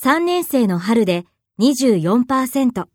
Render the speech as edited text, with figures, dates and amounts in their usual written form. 3年生の春で 24%、